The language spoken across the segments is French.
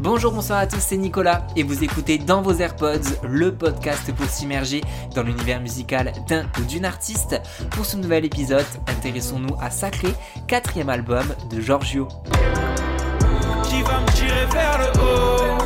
Bonjour, bonsoir à tous, c'est Nicolas et vous écoutez Dans vos AirPods, le podcast pour s'immerger dans l'univers musical d'un ou d'une artiste. Pour ce nouvel épisode, intéressons-nous à Sacré, 4e album de Georgio. Qui va me tirer vers le haut?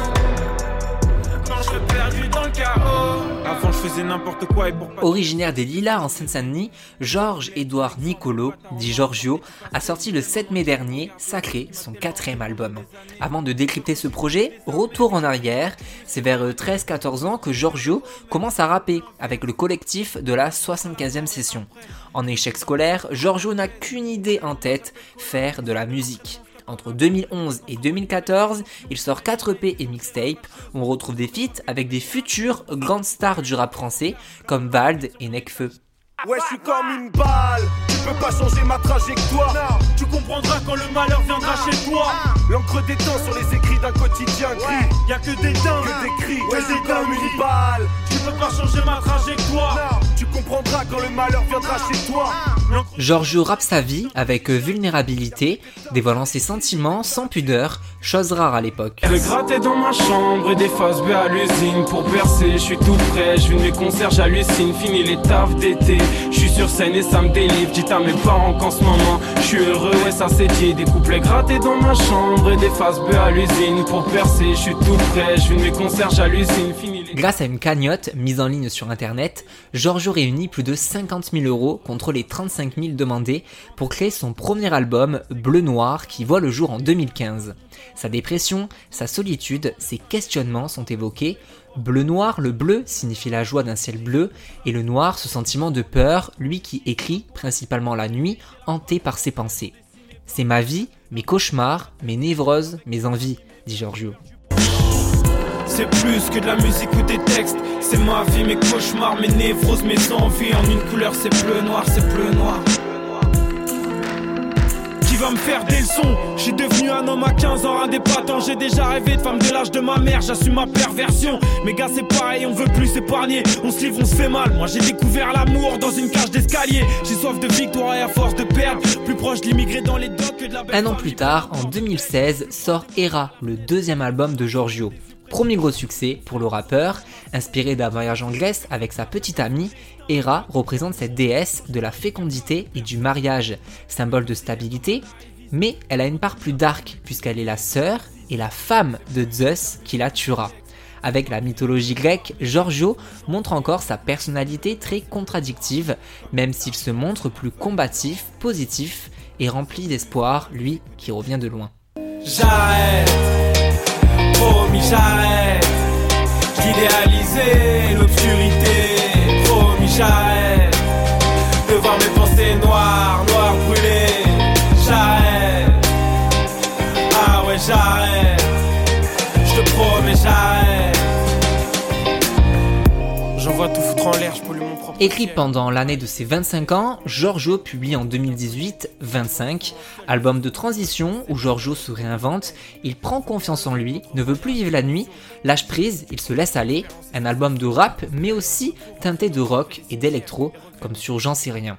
Quand je serai perdu dans le chaos. Avant, je faisais n'importe quoi et pour pas... Originaire des Lilas en Seine-Saint-Denis, Georges-Edouard Nicolo, dit Georgio, a sorti le 7 mai dernier Sacré, son 4e album. Avant de décrypter ce projet, retour en arrière, c'est vers 13-14 ans que Georgio commence à rapper avec le collectif de la 75e session. En échec scolaire, Georgio n'a qu'une idée en tête, faire de la musique. Entre 2011 et 2014, il sort 4 EP et mixtapes. On retrouve des feats avec des futures grandes stars du rap français comme Vald et Nekfeu. Ouais, je suis comme une balle, tu peux pas changer ma trajectoire. Non. Tu comprendras quand le malheur viendra non. Chez toi. Non. L'encre des temps sur les écrits d'un quotidien gris. Ouais. Y'a que des dents, que des cris. Ouais, c'est comme une balle, tu peux pas changer ma trajectoire. Non. Tu comprendras quand le malheur viendra non. Chez toi. Non. Georgio rappe sa vie avec vulnérabilité, dévoilant ses sentiments sans pudeur, chose rare à l'époque. Le gratter dans ma chambre et des faces B à l'usine pour percer. Je suis tout prêt, je vis mes concerts, j'hallucine, fini les tafs d'été. Je suis sur scène et ça me délivre, dites à mes parents qu'en ce moment je suis heureux et ça c'est dit. Des couplets grattés dans ma chambre et des faces bleues à l'usine pour percer, je suis tout prêt, je vis mes concerts, j'hallucine, fini les... Grâce à une cagnotte mise en ligne sur internet, Georgio réunit plus de 50 000 € contre les 35 000 demandés pour créer son premier album Bleu Noir qui voit le jour en 2015. Sa dépression, sa solitude, ses questionnements sont évoqués. Bleu noir, le bleu signifie la joie d'un ciel bleu, et le noir, ce sentiment de peur, lui qui écrit, principalement la nuit, hanté par ses pensées. C'est ma vie, mes cauchemars, mes névroses, mes envies, dit Georgio. C'est plus que de la musique ou des textes, c'est ma vie, mes cauchemars, mes névroses, mes envies, en une couleur c'est bleu noir. Va me faire des leçons, je suis devenu un homme à 15 ans, un des patents, j'ai déjà rêvé de femme de l'âge de ma mère, j'assume ma perversion. Mes gars c'est pareil, on veut plus s'épargner, on se livre, on se fait mal. Moi j'ai découvert l'amour dans une cage d'escalier, j'ai soif de victoire et à force de perdre, plus proche de l'immigré dans les docks que de la... Un an plus tard, en 2016, sort Héra, le 2e album de Georgio. Premier gros succès pour le rappeur, inspiré d'un voyage en Grèce avec sa petite amie, Héra représente cette déesse de la fécondité et du mariage, symbole de stabilité, mais elle a une part plus dark puisqu'elle est la sœur et la femme de Zeus qui la tuera. Avec la mythologie grecque, Georgio montre encore sa personnalité très contradictive, même s'il se montre plus combatif, positif et rempli d'espoir, lui qui revient de loin. Promis j'arrête d'idéaliser l'obscurité. Promis j'arrête de voir mes pensées noires, noires brûlées. J'arrête, ah ouais j'arrête, je te promets j'arrête. J'envoie tout foutre en l'air, je pollue mon propre... Écrit pendant l'année de ses 25 ans, Georgio publie en 2018 25, album de transition où Georgio se réinvente, il prend confiance en lui, ne veut plus vivre la nuit, lâche prise, il se laisse aller, un album de rap mais aussi teinté de rock et d'électro comme sur J'en sais rien.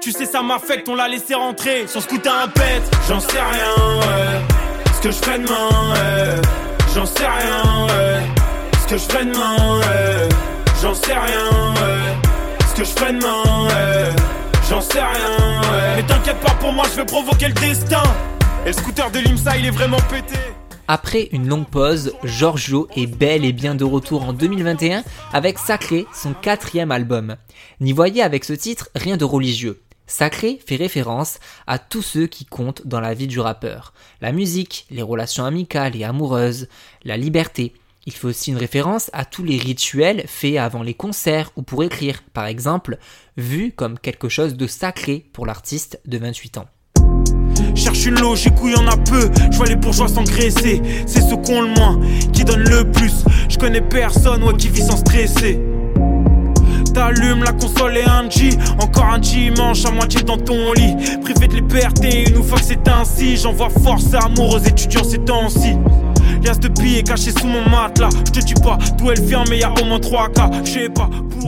Tu sais ça m'affecte, on l'a laissé rentrer, sans scouter un pet, j'en sais rien, ouais. Ce que je ferai demain, ouais. J'en sais rien, ouais. Ce que je ferai demain, ouais. J'en sais rien, ouais. Que je fais demain, ouais. J'en sais rien, ouais. Mais t'inquiète pas pour moi, je vais provoquer le destin. Et le scooter de l'IMSA, il est vraiment pété. Après une longue pause, Georgio est bel et bien de retour en 2021 avec Sacré, son 4e album. N'y voyez avec ce titre rien de religieux. Sacré fait référence à tous ceux qui comptent dans la vie du rappeur. La musique, les relations amicales et amoureuses, la liberté. Il fait aussi une référence à tous les rituels faits avant les concerts ou pour écrire, par exemple, vu comme quelque chose de sacré pour l'artiste de 28 ans. Cherche une loge, couille en a peu, je vois les bourgeois s'engraisser, c'est ceux qui ont le moins, qui donnent le plus, je connais personne ouais, qui vit sans stresser. T'allumes la console et un G, encore un dimanche à moitié dans ton lit, privé de liberté, une fois que c'est ainsi, j'envoie force à amour aux étudiants ces temps-ci.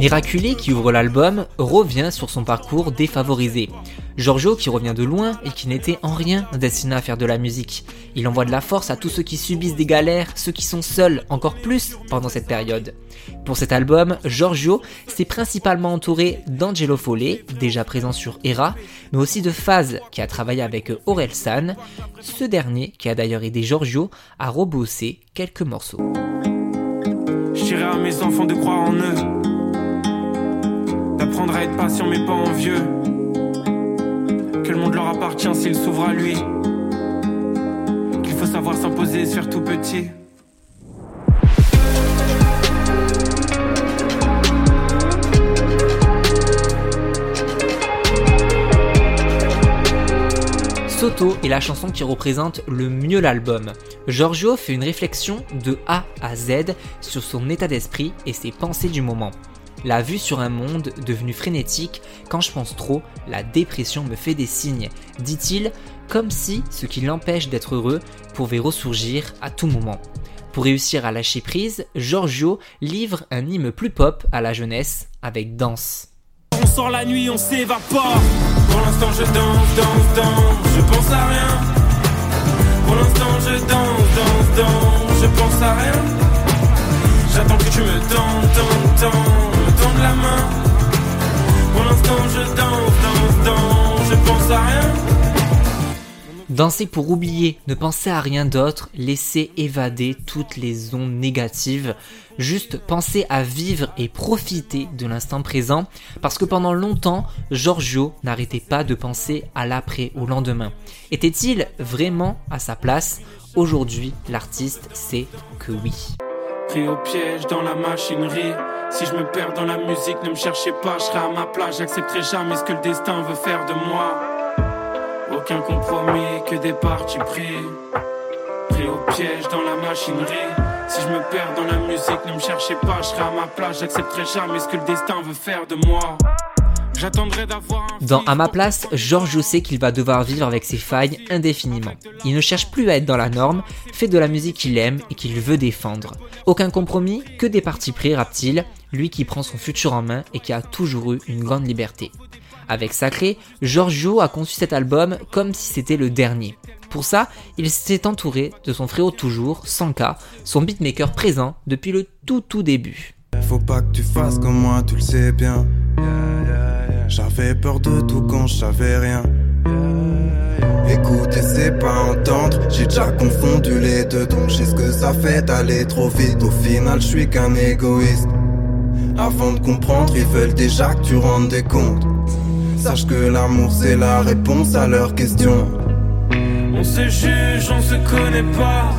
Miraculé, qui ouvre l'album, revient sur son parcours défavorisé. Georgio, qui revient de loin et qui n'était en rien destiné à faire de la musique. Il envoie de la force à tous ceux qui subissent des galères, ceux qui sont seuls, encore plus pendant cette période. Pour cet album, Georgio s'est principalement entouré d'Angelo Follet, déjà présent sur Héra, mais aussi de Faz, qui a travaillé avec Aurel San, ce dernier qui a d'ailleurs aidé Georgio à rebosser quelques morceaux. Je dirais à mes enfants de croire en eux, d'apprendre à être patient mais pas envieux. Que le monde leur appartient s'il s'ouvre à lui. Qu'il faut savoir s'imposer et se faire tout petit. Soto est la chanson qui représente le mieux l'album. Georgio fait une réflexion de A à Z sur son état d'esprit et ses pensées du moment. La vue sur un monde devenu frénétique, quand je pense trop, la dépression me fait des signes, dit-il, comme si ce qui l'empêche d'être heureux pouvait ressurgir à tout moment. Pour réussir à lâcher prise, Georgio livre un hymne plus pop à la jeunesse avec Danse. On sort la nuit, on s'évapore. Pour l'instant je danse, danse, danse, je pense à rien. Pour l'instant je danse, danse, danse, je pense à rien. J'attends que tu me tentes, tentes, tentes. La main. Pour l'instant, je danse, danse, danse, je pense à rien. Danser pour oublier, ne penser à rien d'autre, laisser évader toutes les ondes négatives, juste penser à vivre et profiter de l'instant présent, parce que pendant longtemps, Georgio n'arrêtait pas de penser à l'après, au lendemain. Était-il vraiment à sa place ? Aujourd'hui, l'artiste sait que oui. Pris au piège dans la machinerie. Si je me perds dans la musique, ne me cherchez pas, je serai à ma place, j'accepterai jamais ce que le destin veut faire de moi. Aucun compromis, que des partis pris. Pris au piège dans la machinerie. Si je me perds dans la musique, ne me cherchez pas, je serai à ma place, j'accepterai jamais ce que le destin veut faire de moi. Dans « À ma place », Georgio sait qu'il va devoir vivre avec ses failles indéfiniment. Il ne cherche plus à être dans la norme, fait de la musique qu'il aime et qu'il veut défendre. Aucun compromis, que des partis pris, rappe-t-il, lui qui prend son futur en main et qui a toujours eu une grande liberté. Avec Sacré, Georgio a conçu cet album comme si c'était le dernier. Pour ça, il s'est entouré de son frérot toujours, Sanka, son beatmaker présent depuis le tout début. Faut pas que tu fasses comme moi, tu le sais bien. J'avais peur de tout quand je savais rien. Écouter c'est pas entendre. J'ai déjà confondu les deux, donc j'ai ce que ça fait d'aller trop vite. Au final je suis qu'un égoïste. Avant de comprendre, ils veulent déjà que tu rendes des comptes. Sache que l'amour c'est la réponse à leurs questions. On se juge, on se connaît pas.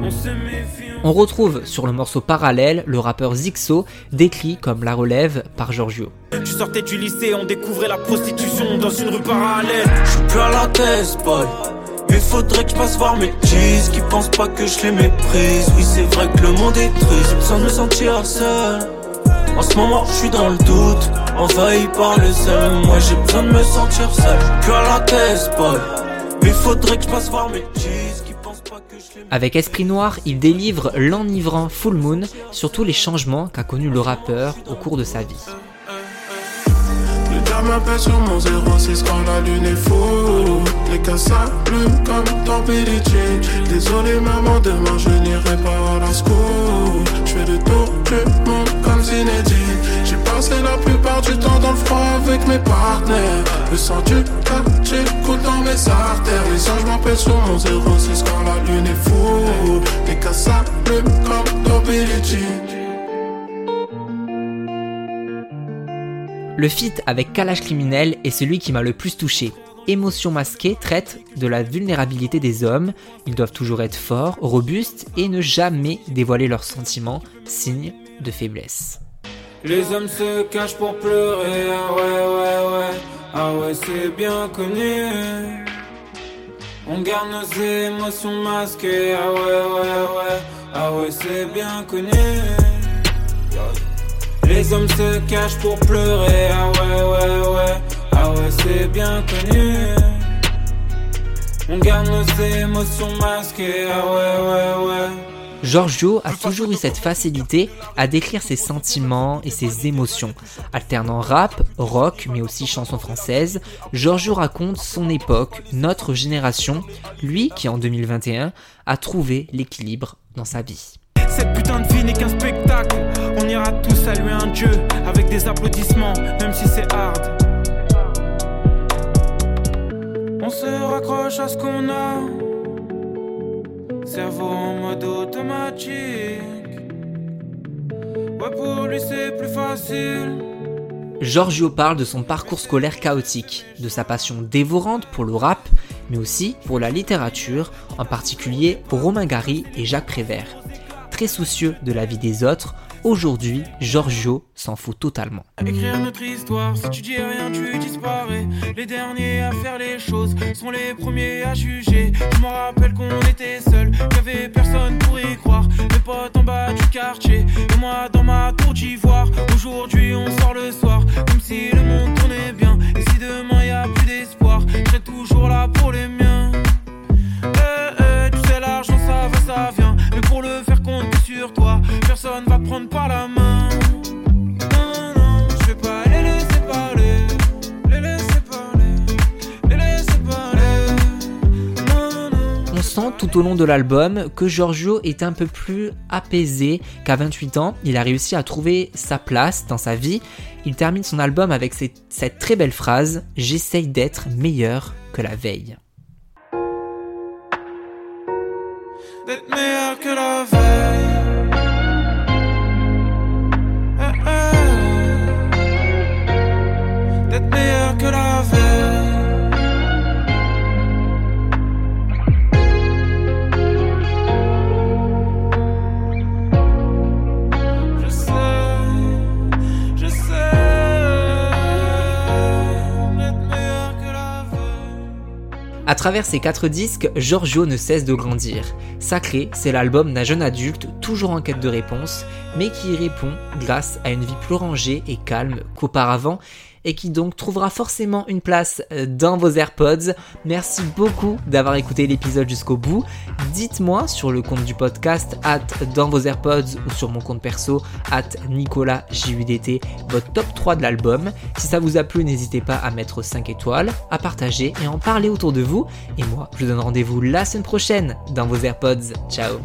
On se méfie. On retrouve sur le morceau parallèle le rappeur Zixo, décrit comme la relève par Georgio. Tu sortais du lycée, on découvrait la prostitution dans une rue parallèle. Je suis plus à la thèse, boy. Mais faudrait que je passe voir mes teas qui pensent pas que je les méprise. Oui, c'est vrai que le monde est triste sans me sentir seul. En ce moment, je suis dans le doute, envahi par le seum. Moi, j'ai besoin de me sentir seul. Je suis plus à la thèse, boy. Mais faudrait que je passe voir mes teas. Avec Esprit Noir, il délivre l'enivrant Full Moon sur tous les changements qu'a connus le rappeur au cours de sa vie. Le feat avec Kalash Criminel est celui qui m'a le plus touché. Émotion masquée traite de la vulnérabilité des hommes. Ils doivent toujours être forts, robustes et ne jamais dévoiler leurs sentiments, signe de faiblesse. Les hommes se cachent pour pleurer, ah ouais, ouais, ouais, ah ouais, c'est bien connu. On garde nos émotions masquées, ah ouais, ouais, ouais, ah ouais, c'est bien connu. Les hommes se cachent pour pleurer, ah ouais, ouais, ouais, ah ouais, c'est bien connu. On garde nos émotions masquées, ah ouais, ouais, ouais. Georgio a toujours eu cette facilité à décrire ses sentiments et ses émotions. Alternant rap, rock, mais aussi chansons françaises, Georgio raconte son époque, notre génération, lui qui en 2021 a trouvé l'équilibre dans sa vie. Cette putain de vie n'est qu'un spectacle, on ira tous saluer un dieu avec des applaudissements, même si c'est hard. On se raccroche à ce qu'on a. Cerveau en mode automatique. Ouais, pour lui c'est plus facile. Georgio parle de son parcours scolaire chaotique, de sa passion dévorante pour le rap, mais aussi pour la littérature, en particulier pour Romain Gary et Jacques Prévert. Très soucieux de la vie des autres, aujourd'hui, Georgio s'en fout totalement. Écrire notre histoire, si tu dis rien, tu disparais. Les derniers à faire les choses sont les premiers à juger. Je me rappelle qu'on était seuls, qu'il y avait personne pour y croire. Mes potes en bas du quartier, et moi dans ma tour d'ivoire. Aujourd'hui, on sort le soir, comme si le monde tournait bien. Et si demain y a plus d'espoir, je serai toujours là pour les miens. Tu sais, l'argent ça va, ça vient. Mais pour le faire compter sur toi, personne va prendre par la main. Non, non, je vais pas les laisser parler. Les laisser parler, les laisser parler. Non, non. On sent tout au long de l'album que Georgio est un peu plus apaisé, qu'à 28 ans, il a réussi à trouver sa place dans sa vie. Il termine son album avec cette très belle phrase « J'essaye d'être meilleur que la veille ». D'être meilleur que la veille. Hey, hey. D'être meilleur que la veille. Je sais, je sais. D'être meilleur que la veille. À travers ces 4 disques, Georgio ne cesse de grandir. Sacré, c'est l'album d'un jeune adulte toujours en quête de réponse, mais qui y répond grâce à une vie plus rangée et calme qu'auparavant, et qui donc trouvera forcément une place dans vos AirPods. Merci beaucoup d'avoir écouté l'épisode jusqu'au bout. Dites-moi sur le compte du podcast @dansvosairpods ou sur mon compte perso @NicolasJUDT votre top 3 de l'album. Si ça vous a plu, n'hésitez pas à mettre 5 étoiles, à partager et en parler autour de vous. Et moi, je vous donne rendez-vous la semaine prochaine dans vos AirPods. Ciao.